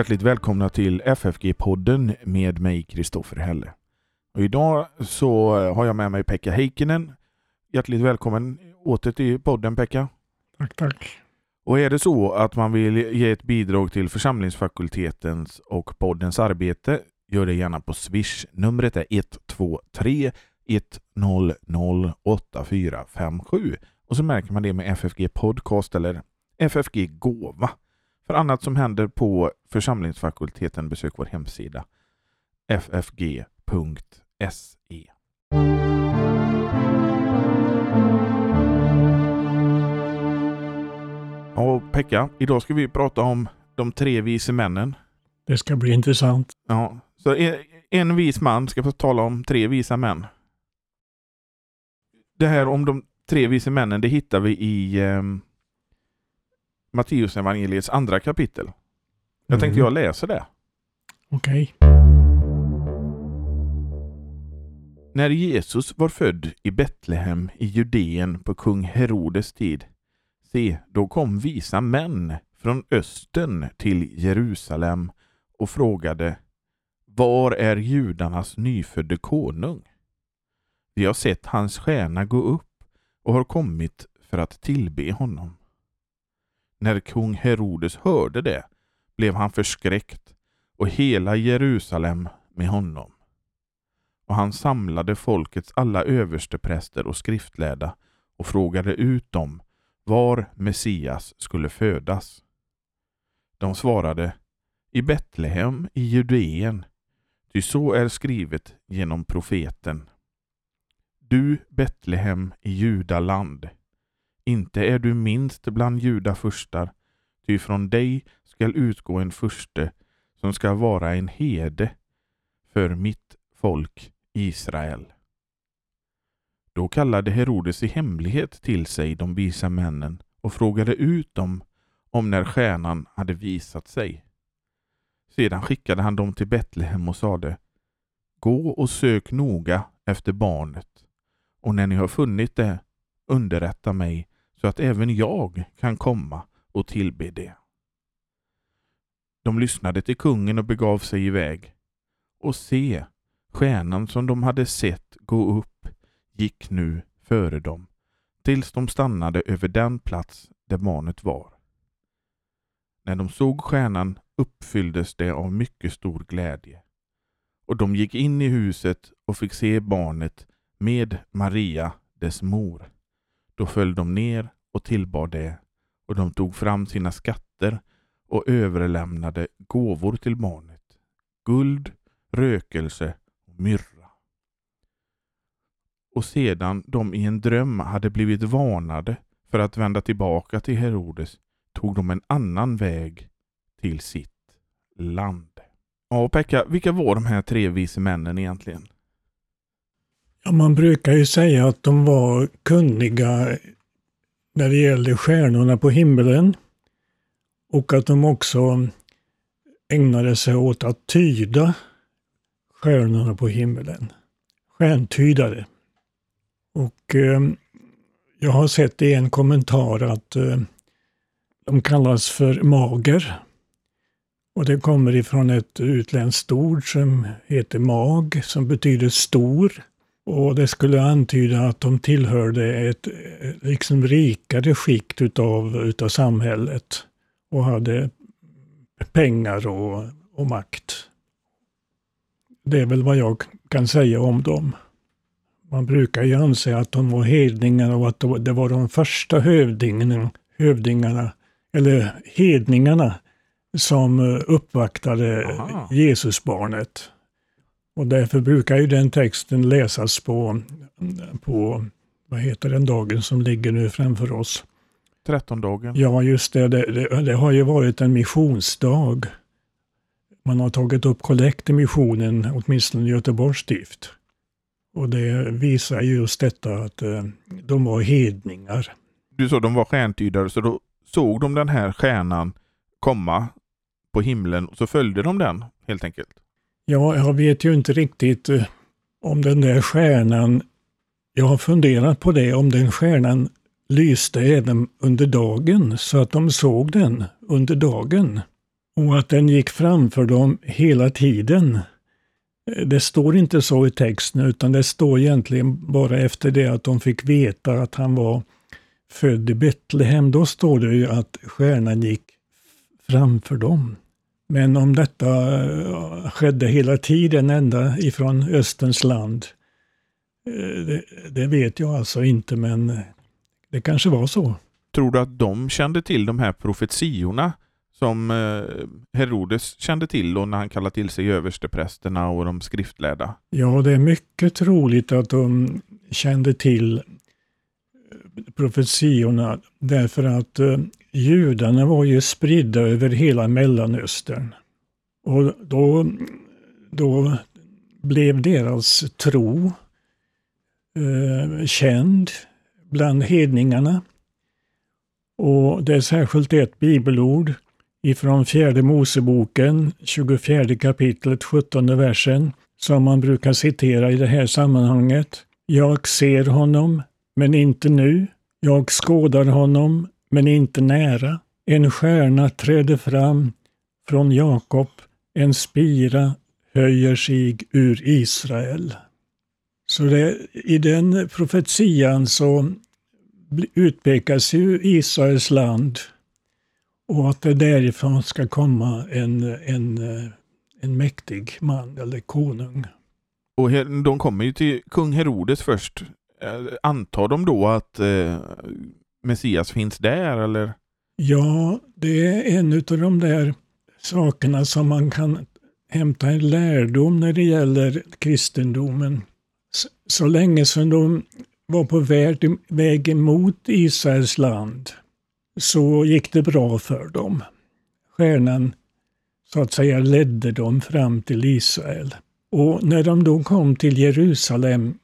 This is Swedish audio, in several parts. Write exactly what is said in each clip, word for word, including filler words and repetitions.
Hjärtligt välkomna till F F G-podden med mig Kristoffer Helle. Och idag så har jag med mig Pekka Hakenen. Hjärtligt välkommen åter till podden, Pekka. Tack, tack. Och är det så att man vill ge ett bidrag till församlingsfakultetens och poddens arbete, gör det gärna på Swish. Numret är ett två tre ett noll noll åtta fyra fem sju. Och så märker man det med F F G podcast eller F F G gåva. För annat som händer på församlingsfakulteten, besök vår hemsida f f g punkt s e. Ja, Pekka, idag ska vi prata om de tre vise männen. Det ska bli intressant. Ja, så en vis man ska få tala om tre visa män. Det här om de tre vise männen, det hittar vi i eh, Matteus evangeliets andra kapitel. Jag mm. tänkte jag läser det. Okej. Okay. När Jesus var född i Betlehem i Judéen på kung Herodes tid, se, då kom visa män från östen till Jerusalem och frågade: var är judarnas nyfödde konung? Vi har sett hans stjärna gå upp och har kommit för att tillbe honom. När kung Herodes hörde det blev han förskräckt och hela Jerusalem med honom. Och han samlade folkets alla överstepräster och skriftlärda och frågade ut dem var Messias skulle födas. De svarade: i Betlehem i Judéen, ty så är skrivet genom profeten. Du, Betlehem i Judaland, inte är du minst bland judafurstar, ty från dig skall utgå en furste som ska vara en herde för mitt folk Israel. Då kallade Herodes i hemlighet till sig de visa männen och frågade ut dem om när stjärnan hade visat sig. Sedan skickade han dem till Betlehem och sade: gå och sök noga efter barnet, och när ni har funnit det, underrätta mig så att även jag kan komma och tillbe det. De lyssnade till kungen och begav sig iväg, och se, stjärnan som de hade sett gå upp gick nu före dem, tills de stannade över den plats där barnet var. När de såg stjärnan uppfylldes det av mycket stor glädje, och de gick in i huset och fick se barnet med Maria, dess mor. Då föll de ner och tillbad det, och de tog fram sina skatter och överlämnade gåvor till barnet, guld, rökelse och myrra. Och sedan de i en dröm hade blivit varnade för att vända tillbaka till Herodes, tog de en annan väg till sitt land. Ja, Pekka, vilka var de här tre vise männen egentligen? Ja, man brukar ju säga att de var kunniga när det gällde stjärnorna på himlen, och att de också ägnade sig åt att tyda stjärnorna på himlen. Stjärntydare. Och eh, jag har sett i en kommentar att eh, de kallas för mager. Och det kommer ifrån ett utländskt ord som heter mag, som betyder stor. Och det skulle antyda att de tillhörde ett liksom rikare skikt utav, utav samhället. Och hade pengar och, och makt. Det är väl vad jag kan säga om dem. Man brukar ju anse att de var hedningar och att det var de första hövdingarna, hövdingarna eller hedningarna som uppvaktade Aha. Jesusbarnet. Och därför brukar ju den texten läsas på, på vad heter den dagen som ligger nu framför oss? trettondagen. Ja, just det. Det, det, det har ju varit en missionsdag. Man har tagit upp kollekt i missionen, åtminstone i Göteborgs stift. Och det visar just detta att de var hedningar. Du sa de var stjärntydare, så då såg de den här stjärnan komma på himlen och så följde de den helt enkelt. Ja, jag vet ju inte riktigt om den där stjärnan, jag har funderat på det, om den stjärnan lyste även under dagen så att de såg den under dagen. Och att den gick framför dem hela tiden. Det står inte så i texten, utan det står egentligen bara efter det att de fick veta att han var född i Betlehem. Då står det ju att stjärnan gick framför dem. Men om detta skedde hela tiden ända ifrån Östens land, det, det vet jag alltså inte, men det kanske var så. Tror du att de kände till de här profetiorna som Herodes kände till och när han kallade till sig översteprästerna och de skriftlärda? Ja, det är mycket troligt att de kände till profetiorna, därför att judarna var ju spridda över hela Mellanöstern. Och då, då blev deras tro eh, känd bland hedningarna. Och det är särskilt ett bibelord ifrån fjärde Moseboken, tjugofjärde kapitlet, sjuttonde versen, som man brukar citera i det här sammanhanget. Jag ser honom, men inte nu. Jag skådar honom, men inte nära. En stjärna träder fram från Jakob, en spira höjer sig ur Israel. Så det, i den profetian så utpekas ju Israels land och att det därifrån ska komma en, en, en mäktig man eller konung. Och de kommer ju till kung Herodes först. Antar de då att eh, Messias finns där, eller? Ja, det är en av de där sakerna som man kan hämta en lärdom när det gäller kristendomen. Så, så länge som de var på väg, väg emot Israels land så gick det bra för dem. Stjärnan så att säga ledde dem fram till Israel. Och när de då kom till Jerusalem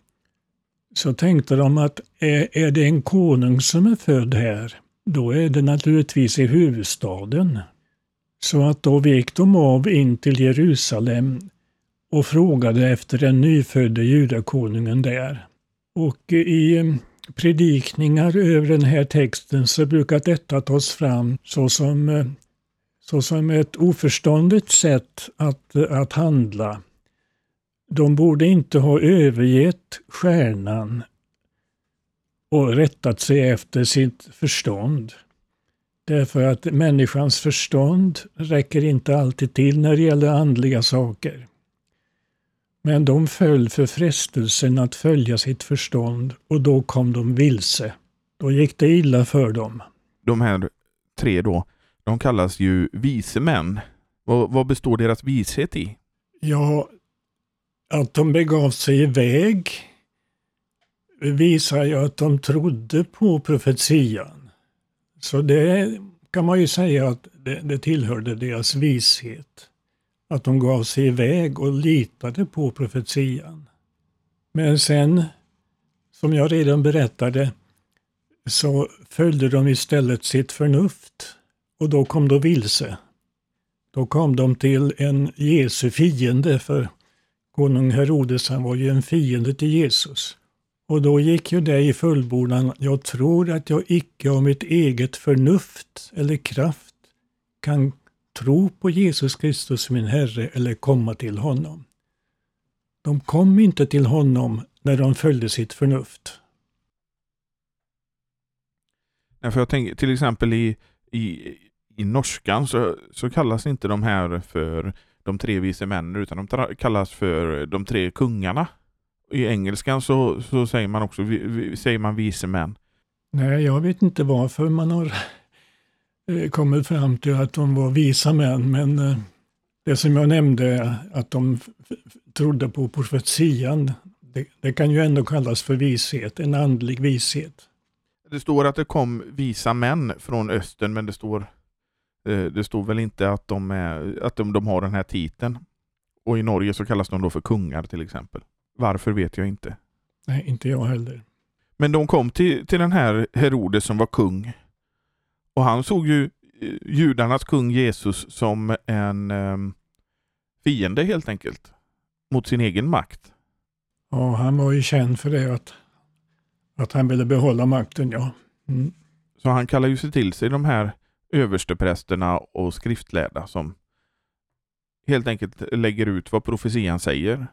så tänkte de att är, är det en konung som är född här, då är det naturligtvis i huvudstaden. Så att då vek de av in till Jerusalem och frågade efter den nyfödda judakonungen där. Och i predikningar över den här texten så brukar detta tas fram såsom, såsom ett oförståndigt sätt att, att handla. De borde inte ha övergett stjärnan och rättat sig efter sitt förstånd. Därför att människans förstånd räcker inte alltid till när det gäller andliga saker. Men de föll för frestelsen att följa sitt förstånd och då kom de vilse. Då gick det illa för dem. De här tre då, de kallas ju visemän. Vad, vad består deras vishet i? Ja, att de begav sig iväg visar ju att de trodde på profetian. Så det kan man ju säga att det, det tillhörde deras vishet. Att de gav sig iväg och litade på profetian. Men sen, som jag redan berättade, så följde de istället sitt förnuft. Och då kom de vilse. Då kom de till en Jesu fiende, för konung Herodes, han var ju en fiende till Jesus. Och då gick ju det i fullbordan, jag tror att jag icke av mitt eget förnuft eller kraft kan tro på Jesus Kristus min Herre eller komma till honom. De kom inte till honom när de följde sitt förnuft. Ja, för jag tänker, till exempel i, i, i norskan så, så kallas inte de här för de tre vise männen, utan de tra- kallas för de tre kungarna. I engelskan så, så säger man också vi, vi, säger man vise män. Nej, jag vet inte varför man har kommer fram till att de var visa män, men det som jag nämnde, att de trodde på profetian, det, det kan ju ändå kallas för vishet, en andlig vishet. Det står att det kom visa män från östern, men det står, det står väl inte att, de, är, att de, de har den här titeln. Och i Norge så kallas de då för kungar till exempel. Varför vet jag inte. Nej, inte jag heller. Men de kom till, till den här Herodes som var kung. Och han såg ju judarnas kung Jesus som en um, fiende helt enkelt. Mot sin egen makt. Ja, han var ju känd för det. Att, att han ville behålla makten, ja. Mm. Så han kallar ju sig till sig de här översteprästerna och skriftlärda som helt enkelt lägger ut vad profetian säger.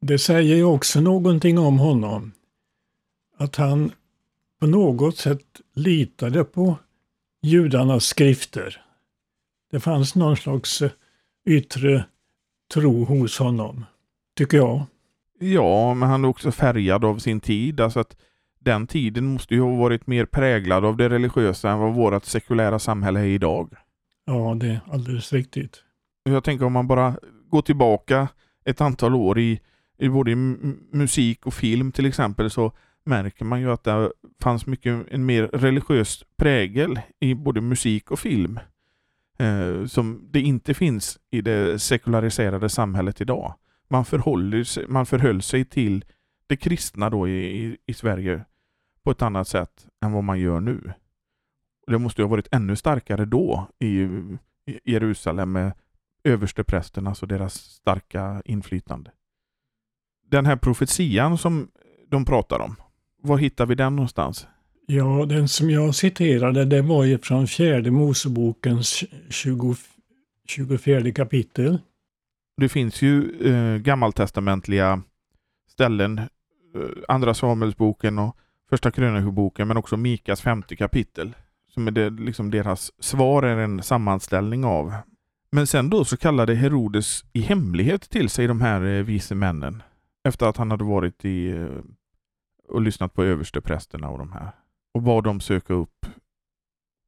Det säger ju också någonting om honom. Att han på något sätt litade på judarnas skrifter. Det fanns någon slags yttre tro hos honom, tycker jag. Ja, men han är också färgad av sin tid. Alltså att den tiden måste ju ha varit mer präglad av det religiösa än vad vårt sekulära samhälle är idag. Ja, det är alldeles riktigt. Jag tänker om man bara går tillbaka ett antal år i, i både musik och film till exempel, så märker man ju att det fanns mycket en mer religiös prägel i både musik och film eh, som det inte finns i det sekulariserade samhället idag. Man, förhåller sig, man förhöll sig till det kristna då i, i, i Sverige på ett annat sätt än vad man gör nu. Det måste ju ha varit ännu starkare då i, i Jerusalem med översteprästerna och deras starka inflytande. Den här profetian som de pratar om, var hittar vi den någonstans? Ja, den som jag citerade, det var ju från fjärde Mosebokens tjugofjärde kapitel. Det finns ju eh, gammaltestamentliga ställen, eh, andra Samuelsboken och första krönikeboken, men också Mikas femte kapitel, som är det, liksom deras svar är en sammanställning av. Men sen då så kallade Herodes i hemlighet till sig de här eh, vise männen efter att han hade varit i eh, och lyssnat på översteprästerna och de här. Och bad dem söka upp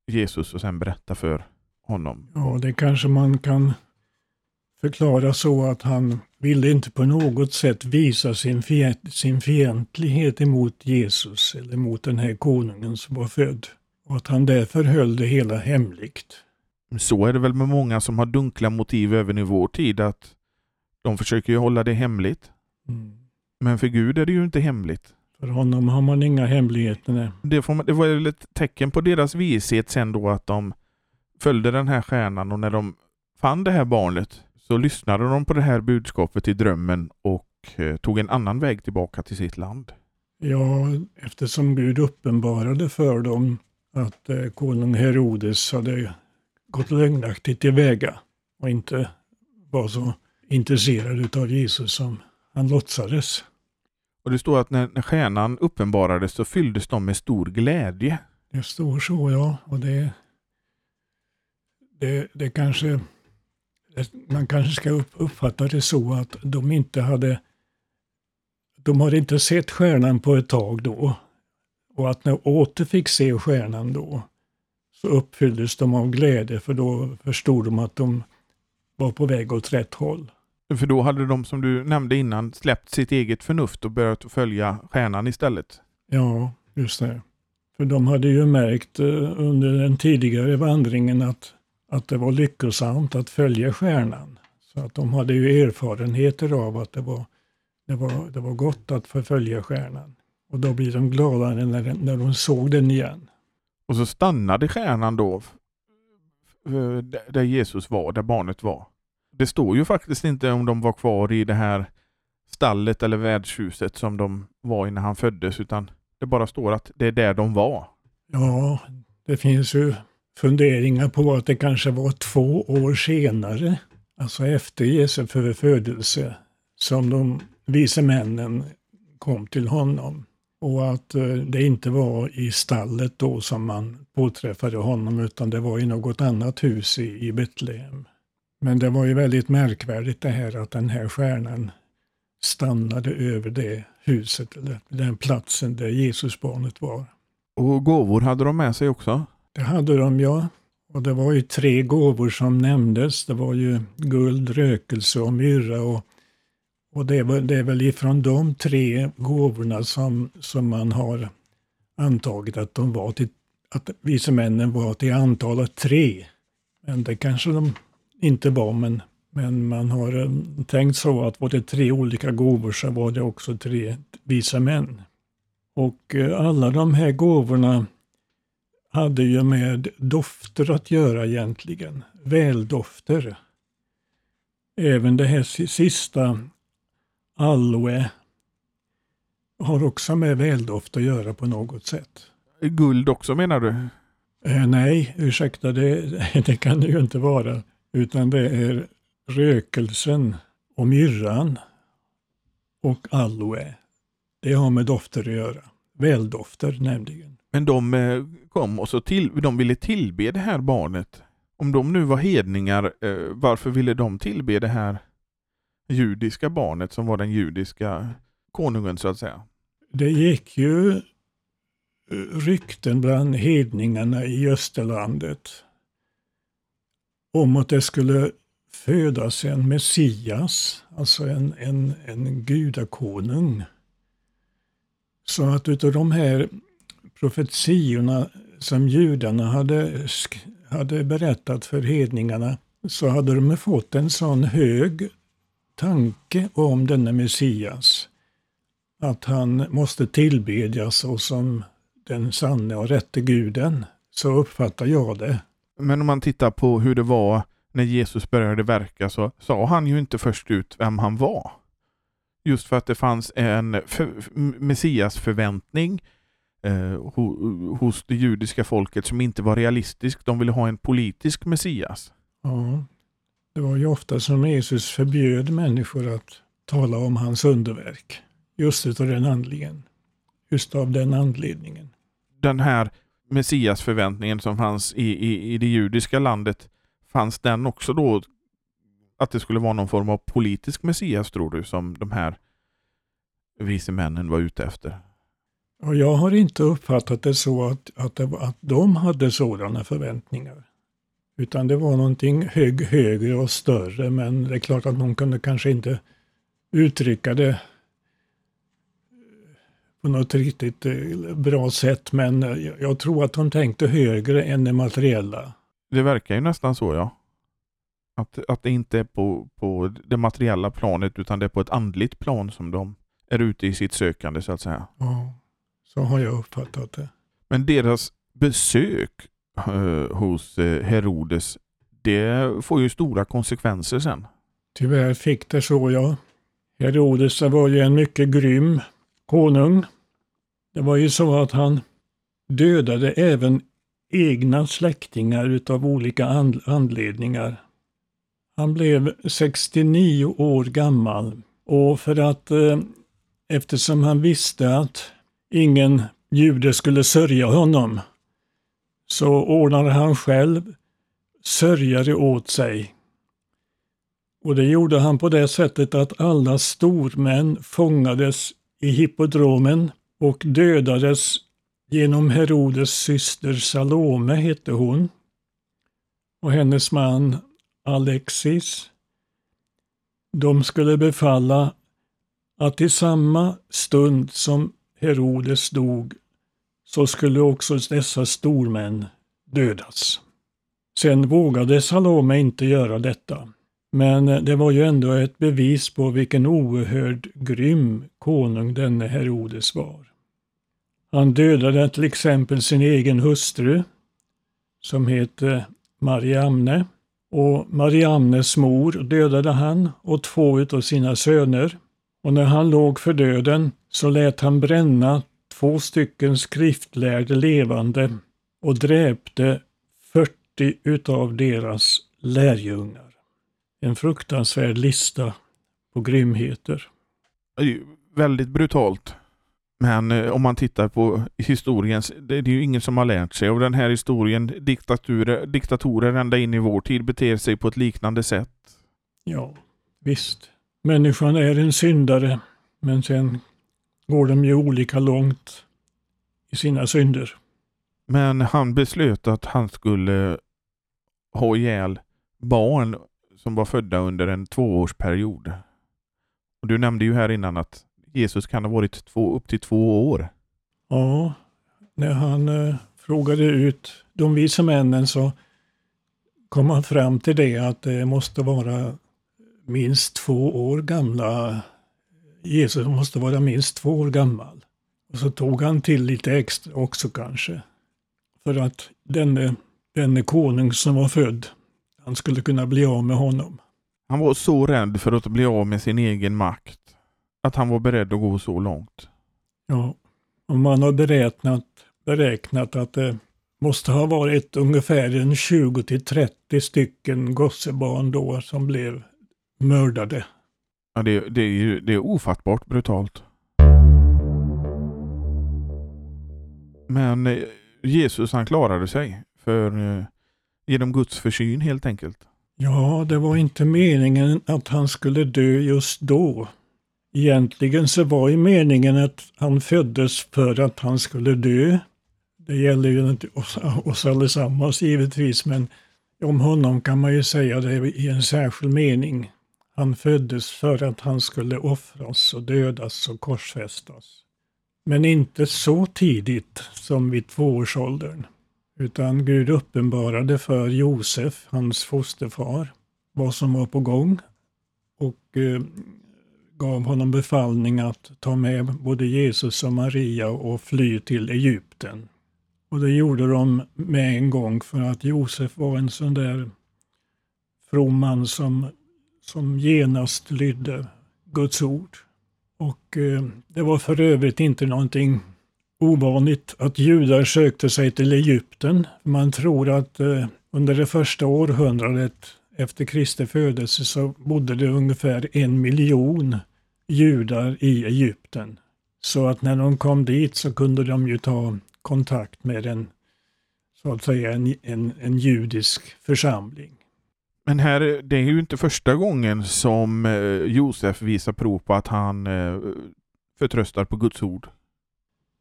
Jesus och sen berätta för honom. Ja, det kanske man kan förklara så att han ville inte på något sätt visa sin, fient- sin fientlighet emot Jesus eller mot den här konungen som var född. Och att han därför höll det hela hemligt. Så är det väl med många som har dunkla motiv även i vår tid, att de försöker ju hålla det hemligt. Mm. Men för Gud är det ju inte hemligt. För honom har man inga hemligheter. Nej. Det, får man, det var ju ett tecken på deras vishet sen då, att de följde den här stjärnan, och när de fann det här barnet så lyssnade de på det här budskapet i drömmen och eh, tog en annan väg tillbaka till sitt land. Ja, eftersom Gud uppenbarade för dem att eh, konung Herodes hade gått lögnaktigt tillväga och inte var så intresserad av Jesus som han låtsades. Och det står att när stjärnan uppenbarades så fylldes de med stor glädje. Det står så, ja. Och det, det, det kanske, man kanske ska uppfatta det så att de inte hade, de hade inte sett stjärnan på ett tag då. Och att när de åter fick se stjärnan då, så uppfylldes de av glädje, för då förstod de att de var på väg åt rätt håll. För då hade de, som du nämnde innan, släppt sitt eget förnuft och börjat följa stjärnan istället. Ja, just det. För de hade ju märkt under den tidigare vandringen att, att det var lyckosamt att följa stjärnan. Så att de hade ju erfarenheter av att det var, det var, det var gott att förfölja stjärnan. Och då blir de gladare när, när de såg den igen. Och så stannade stjärnan då där Jesus var, där barnet var. Det står ju faktiskt inte om de var kvar i det här stallet eller värdshuset som de var i när han föddes, utan det bara står att det är där de var. Ja, det finns ju funderingar på att det kanske var två år senare, alltså efter Jesu födelse, som de vise männen kom till honom. Och att det inte var i stallet då som man påträffade honom, utan det var i något annat hus i, i Betlehem. Men det var ju väldigt märkvärdigt det här att den här stjärnan stannade över det huset, eller den platsen där Jesusbarnet var. Och gåvor hade de med sig också? Det hade de, ja. Och det var ju tre gåvor som nämndes. Det var ju guld, rökelse och myrra. Och, och det, var, det är väl ifrån de tre gåvorna som, som man har antagit att de var till, att vise männen var till antalet tre. Men det kanske de inte var, men, men man har tänkt så att var det tre olika gåvor så var det också tre visa män. Och alla de här gåvorna hade ju med dofter att göra egentligen. Väldofter. Även det här sista, aloe, har också med väldoft att göra på något sätt. Guld också menar du? Eh, nej, ursäkta, det, det kan det ju inte vara. Utan det är rökelsen och myrran och aloe. Det har med dofter att göra. Väldofter nämligen. Men de kom och så till, de ville tillbe det här barnet. Om de nu var hedningar, varför ville de tillbe det här judiska barnet som var den judiska konungen så att säga? Det gick ju rykten bland hedningarna i Österlandet om att det skulle födas en Messias, alltså en, en, en gudakonung. Så att utav de här profetiorna som judarna hade, hade berättat för hedningarna så hade de fått en sån hög tanke om denna Messias att han måste tillbedjas såsom den sanne och rätte guden. Så uppfattar jag det. Men om man tittar på hur det var när Jesus började verka så sa han ju inte först ut vem han var. Just för att det fanns en för, messiasförväntning eh, hos det judiska folket som inte var realistisk. De ville ha en politisk messias. Ja, det var ju ofta som Jesus förbjöd människor att tala om hans underverk. Just utav den anledningen. Just av den anledningen. Den här messiasförväntningen som fanns i, i, i det judiska landet, fanns den också då att det skulle vara någon form av politisk messias, tror du, som de här visemännen var ute efter? Och jag har inte uppfattat det så att, att, det, att de hade sådana förväntningar. Utan det var någonting hög, högre och större, men det är klart att någon kunde kanske inte uttrycka det på något riktigt bra sätt, men jag tror att de tänkte högre än det materiella. Det verkar ju nästan så, ja. Att, att det inte är på, på det materiella planet utan det är på ett andligt plan som de är ute i sitt sökande så att säga. Ja, så har jag uppfattat det. Men deras besök eh, hos Herodes, det får ju stora konsekvenser sen. Tyvärr fick det så, ja. Herodes var ju en mycket grym konung. Det var ju så att han dödade även egna släktingar utav olika and- anledningar. Han blev sextionio år gammal och för att eh, eftersom han visste att ingen jude skulle sörja honom så ordnade han själv sörjare åt sig. Och det gjorde han på det sättet att alla stormän fångades i hippodromen och dödades genom Herodes syster Salome hette hon och hennes man Alexis. De skulle befalla att i samma stund som Herodes dog så skulle också dessa stormän dödas. Sen vågade Salome inte göra detta. Men det var ju ändå ett bevis på vilken oerhörd grym konung denne Herodes var. Han dödade till exempel sin egen hustru som hette Mariamne. Och Mariamnes mor dödade han och två utav sina söner. Och när han låg för döden så lät han bränna två stycken skriftlärde levande och dräpte fyrtio utav deras lärjungar. En fruktansvärd lista på grymheter. Det är ju väldigt brutalt. Men om man tittar på historien, det är ju ingen som har lärt sig av den här historien. Diktaturer, diktatorer ända in i vår tid beter sig på ett liknande sätt. Ja, visst. Människan är en syndare, men sen går de ju olika långt i sina synder. Men han beslöt att han skulle ha ihjäl barn som var födda under en tvåårsperiod. Och du nämnde ju här innan att Jesus kan ha varit två, upp till två år. Ja, när han eh, frågade ut de vise männen så kom han fram till det att det måste vara minst två år gamla. Jesus måste vara minst två år gammal. Och så tog han till lite extra också kanske. För att denne, denne konung som var född, han skulle kunna bli av med honom. Han var så rädd för att bli av med sin egen makt. Att han var beredd att gå så långt. Ja, och man har beräknat, beräknat att det måste ha varit ungefär en tjugo till trettio stycken gossebarn då som blev mördade. Ja, det, det är ju det är ofattbart brutalt. Men Jesus, han klarade sig för, genom Guds försyn helt enkelt. Ja, det var inte meningen att han skulle dö just då. Egentligen så var ju meningen att han föddes för att han skulle dö. Det gäller ju inte oss, oss allesammans givetvis, men om honom kan man ju säga det i en särskild mening. Han föddes för att han skulle offras och dödas och korsfästas. Men inte så tidigt som vid tvåårsåldern, utan Gud uppenbarade för Josef, hans fosterfar, vad som var på gång och eh, gav honom befallning att ta med både Jesus och Maria och fly till Egypten. Och det gjorde de med en gång för att Josef var en sån där from man som, som genast lydde Guds ord. Och eh, det var för övrigt inte någonting ovanligt att judar sökte sig till Egypten. Man tror att eh, under det första århundradet efter Kristi födelse så bodde det ungefär en miljon judar i Egypten. Så att när de kom dit så kunde de ju ta kontakt med en, så att säga, en, en, en judisk församling. Men här, det är ju inte första gången som Josef visar prov på att han förtröstar på Guds ord.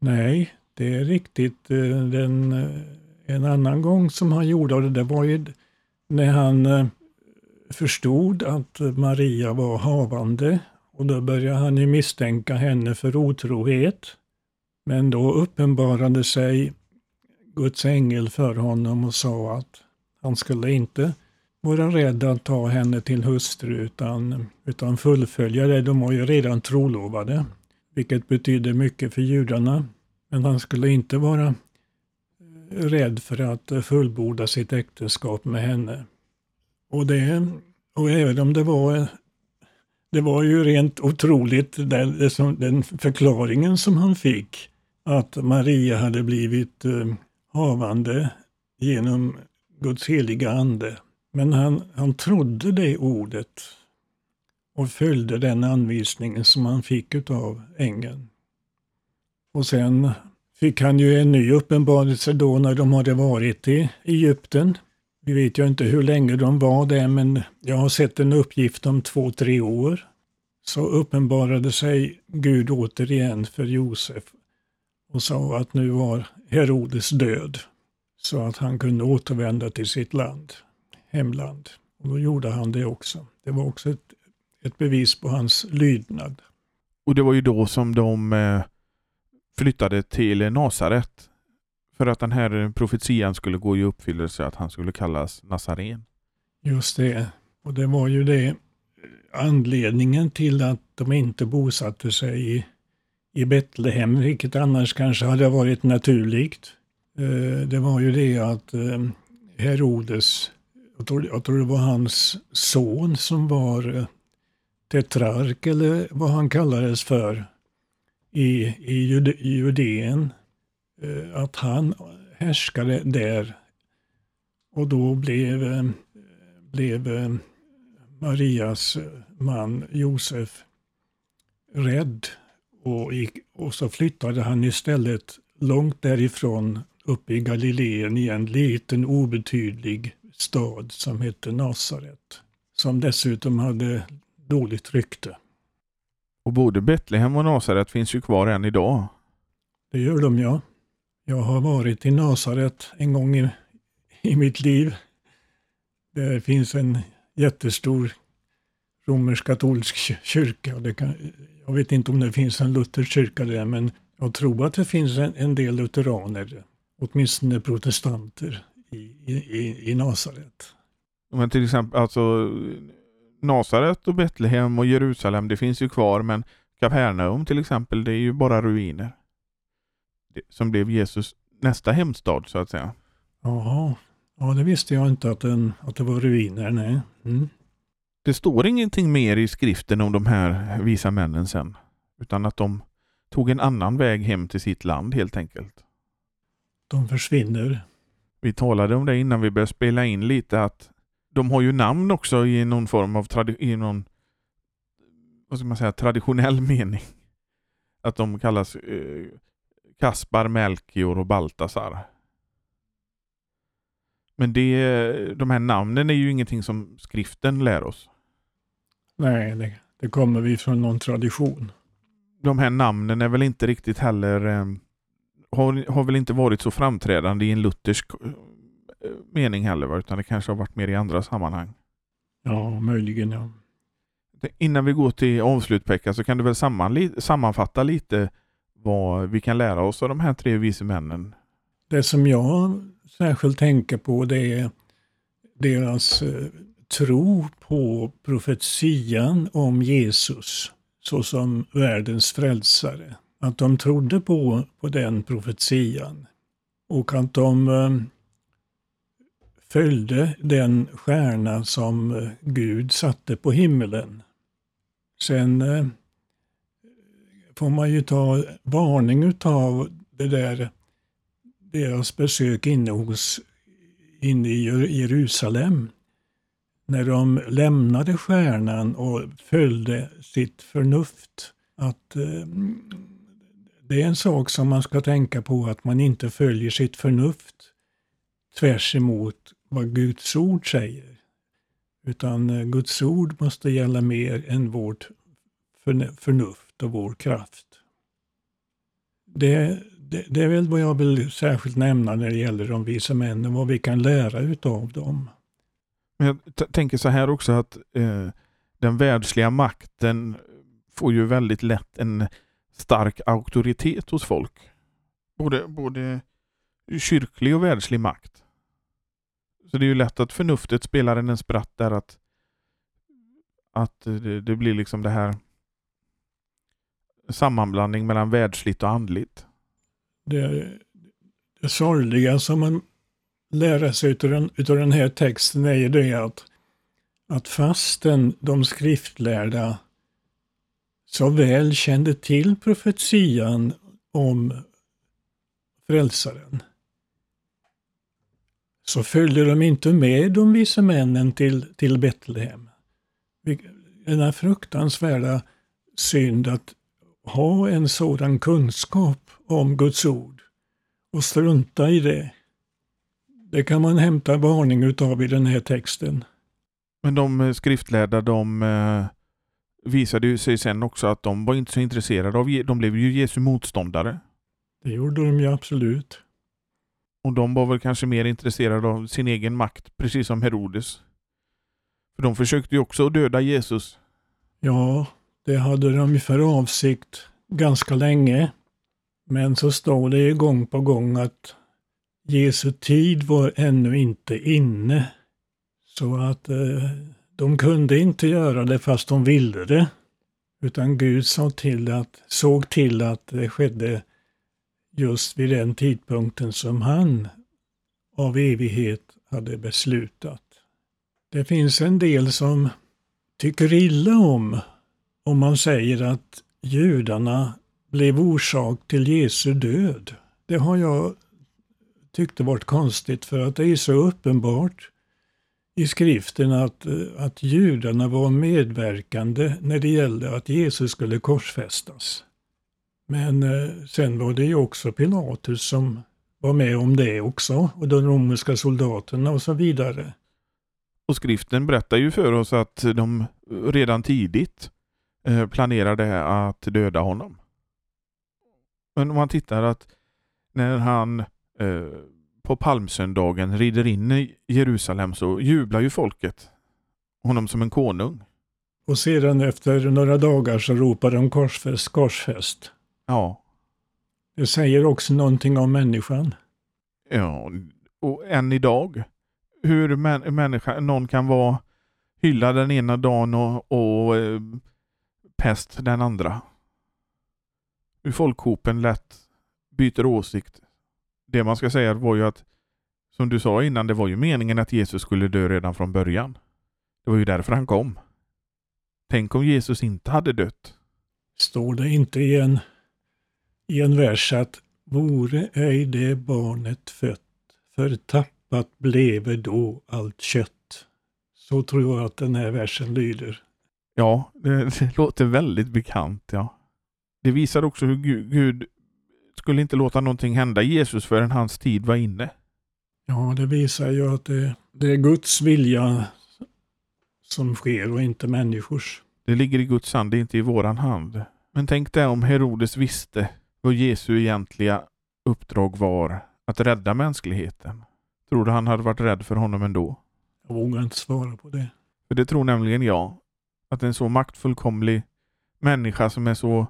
Nej, det är riktigt. Den, en annan gång som han gjorde det, det var ju när han förstod att Maria var havande. Och då började han ju misstänka henne för otrohet. Men då uppenbarade sig Guds ängel för honom och sa att han skulle inte vara rädd att ta henne till hustru utan, utan fullfölja det. De var ju redan trolovade, vilket betyder mycket för judarna. Men han skulle inte vara rädd för att fullborda sitt äktenskap med henne. Och, det, och även om det var... Det var ju rent otroligt den förklaringen som han fick, att Maria hade blivit havande genom Guds heliga ande. Men han, han trodde det ordet och följde den anvisningen som han fick av ängeln. Och sen fick han ju en ny uppenbarelse då när de hade varit i Egypten. Vi vet ju inte hur länge de var där, men jag har sett en uppgift om två, tre år. Så uppenbarade sig Gud återigen för Josef och sa att nu var Herodes död. Så att han kunde återvända till sitt land, hemland. Och då gjorde han det också. Det var också ett, ett bevis på hans lydnad. Och det var ju då som de flyttade till Nasaret. För att den här profetian skulle gå i uppfyllelse att han skulle kallas Nasaren. Just det. Och det var ju det anledningen till att de inte bosatte sig i, i Betlehem, vilket annars kanske hade varit naturligt. Det var ju det att Herodes, jag tror, jag tror det var hans son som var tetrark eller vad han kallades för i, i Judéen. Att han härskade där, och då blev, blev Marias man Josef rädd och, gick, och så flyttade han istället långt därifrån upp i Galileen i en liten obetydlig stad som hette Nasaret, som dessutom hade dåligt rykte. Och både Betlehem och Nasaret finns ju kvar än idag. Det gör de, ja. Jag har varit i Nasaret en gång i, i mitt liv. Det finns en jättestor romersk-katolsk kyrka. Det kan, jag vet inte om det finns en luthersk kyrka där, men jag tror att det finns en, en del lutheraner, åtminstone protestanter, i, i, i Nasaret. Men till exempel, alltså, Nasaret och Betlehem och Jerusalem, det finns ju kvar, men Kapernaum till exempel, det är ju bara ruiner. Som blev Jesus nästa hemstad, så att säga. Jaha, ja, det visste jag inte att, den, att det var ruiner, nej. Mm. Det står ingenting mer i skriften om de här visa männen sen, utan att de tog en annan väg hem till sitt land helt enkelt. De försvinner. vi talade om det innan vi började spela in lite, att de har ju namn också i någon form av tradi- i någon, vad ska man säga, traditionell mening. Att de kallas eh, Kaspar, Melchior och Baltasar. Men det, de här namnen är ju ingenting som skriften lär oss. Nej, det, det kommer vi från någon tradition. De här namnen är väl inte riktigt heller, eh, har, har väl inte varit så framträdande i en luthersk eh, mening heller, utan det kanske har varit mer i andra sammanhang. Ja, möjligen, ja. Innan vi går till avslut, Pekka, så kan du väl sammanli- sammanfatta lite vad vi kan lära oss av de här tre vise männen. Det som jag särskilt tänker på, det är deras tro på profetian om Jesus såsom världens frälsare. Att de trodde på, på den profetian och att de följde den stjärna som Gud satte på himmelen. Sen får man ju ta varning utav det där deras besök inne, hos, inne i Jerusalem. När de lämnade stjärnan och följde sitt förnuft. Att eh, det är en sak som man ska tänka på, att man inte följer sitt förnuft tvärs emot vad Guds ord säger. Utan Guds ord måste gälla mer än vårt förnuft och vår kraft. Det, det, det är väl vad jag vill särskilt nämna när det gäller de visa männen och vad vi kan lära utav dem. Men jag t- tänker så här också, att eh, den världsliga makten får ju väldigt lätt en stark auktoritet hos folk. Både, både kyrklig och världslig makt. Så det är ju lätt att förnuftet spelar en spratt där, att, att det, det blir liksom det här sammanblandning mellan världsligt och andligt. Det, det sorgliga som man lär sig utav den, utav den här texten är ju det att, att fastän de skriftlärda så väl kände till profetian om frälsaren, så följde de inte med de vise männen till, till Betlehem. Den här fruktansvärda synd att ha en sådan kunskap om Guds ord och strunta i det. Det kan man hämta varning utav i den här texten. Men de skriftlärda, de visade ju sig sen också att de var inte så intresserade av, de blev ju Jesu motståndare. Det gjorde de ju absolut. Och de var väl kanske mer intresserade av sin egen makt, precis som Herodes. För de försökte ju också döda Jesus. Ja, det hade de för avsikt ganska länge. Men så står det gång på gång att Jesu tid var ännu inte inne. Så att eh, de kunde inte göra det fast de ville det. Utan Gud såg till att, såg till att det skedde just vid den tidpunkten som han av evighet hade beslutat. Det finns en del som tycker illa om om man säger att judarna blev orsak till Jesu död. Det har jag tyckt varit konstigt, för att det är så uppenbart i skriften att, att judarna var medverkande när det gällde att Jesus skulle korsfästas. Men sen var det ju också Pilatus som var med om det också, och de romerska soldaterna och så vidare. Och skriften berättar ju för oss att de redan tidigt planerade att döda honom. Men om man tittar att när han på palmsöndagen rider in i Jerusalem, så jublar ju folket honom som en konung. Och sedan efter några dagar så ropar de korsfäst, korsfäst. Ja. Det säger också någonting om människan. Ja, och än idag. Hur män, människa, någon kan vara hyllad den ena dagen och, och eh, pest den andra. Hur folkhopen lätt byter åsikt. Det man ska säga var ju att, som du sa innan, det var ju meningen att Jesus skulle dö redan från början. Det var ju därför han kom. Tänk om Jesus inte hade dött. Står det inte i en I en vers att vore ej det barnet fött Förtappat bleve då allt kött. Så tror jag att den här versen lyder. Ja, det, det låter väldigt bekant, ja. Det visar också hur Gud, Gud skulle inte låta någonting hända Jesus förrän hans tid var inne. Ja, det visar ju att det, det är Guds vilja som sker och inte människors. Det ligger i Guds hand, det är inte i våran hand. Men tänk dig om Herodes visste vad Jesu egentliga uppdrag var, att rädda mänskligheten. Tror du han hade varit rädd för honom ändå? Jag vågar inte svara på det. För det tror nämligen jag. Att en så maktfullkomlig människa som är så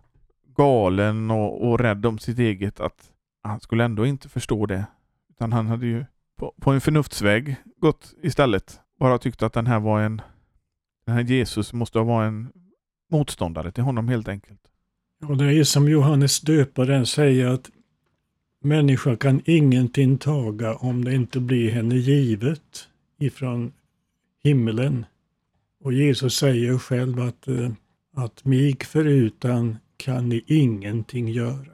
galen och, och rädd om sitt eget, att han skulle ändå inte förstå det. Utan han hade ju på, på en förnuftsväg gått istället. Bara tyckt att den här var en den här Jesus måste vara en motståndare till honom helt enkelt. Ja, det är som Johannes Döparen säger, att människa kan ingenting taga om det inte blir henne givet ifrån himmelen. Och Jesus säger själv att, att mig förutan kan ni ingenting göra.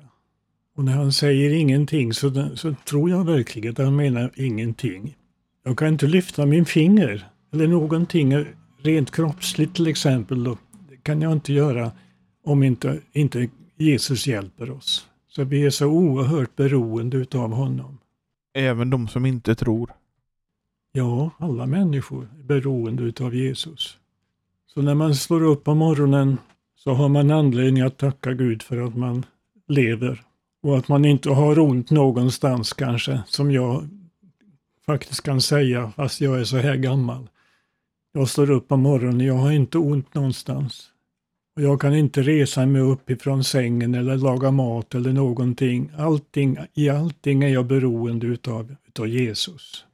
Och när han säger ingenting så, så tror jag verkligen att han menar ingenting. Jag kan inte lyfta min finger eller någonting rent kroppsligt till exempel. Då. Det kan jag inte göra om inte, inte Jesus hjälper oss. Så vi är så oerhört beroende utav honom. Även de som inte tror? Ja, alla människor är beroende utav Jesus. Så när man slår upp på morgonen så har man anledning att tacka Gud för att man lever. Och att man inte har ont någonstans kanske, som jag faktiskt kan säga, fast jag är så här gammal. Jag slår upp på morgonen, jag har inte ont någonstans. Och jag kan inte resa mig upp ifrån sängen eller laga mat eller någonting. Allting, i allting är jag beroende utav, utav Jesus.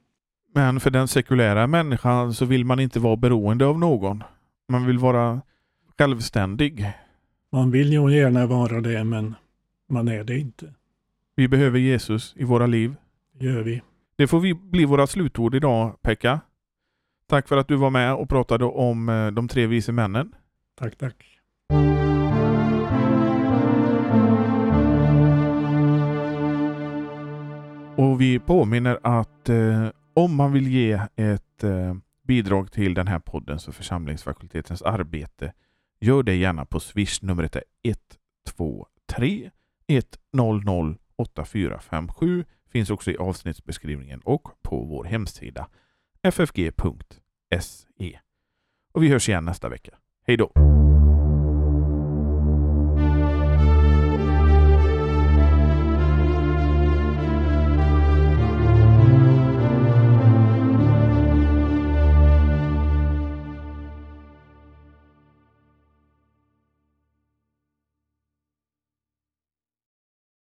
Men för den sekulära människan så vill man inte vara beroende av någon. Man vill vara självständig. Man vill ju gärna vara det, men man är det inte. Vi behöver Jesus i våra liv. Det gör vi. Det får vi bli våra slutord idag, Pekka. Tack för att du var med och pratade om de tre vise männen. Tack, tack. Och vi påminner att eh, om man vill ge ett eh, bidrag till den här podden så församlingsfakultetens arbete, gör det gärna på Swish. Numret är ett två tre ett noll noll åtta fyra fem sju. Finns också i avsnittsbeskrivningen och på vår hemsida f f g punkt s e. Och vi hörs igen nästa vecka. Hej då!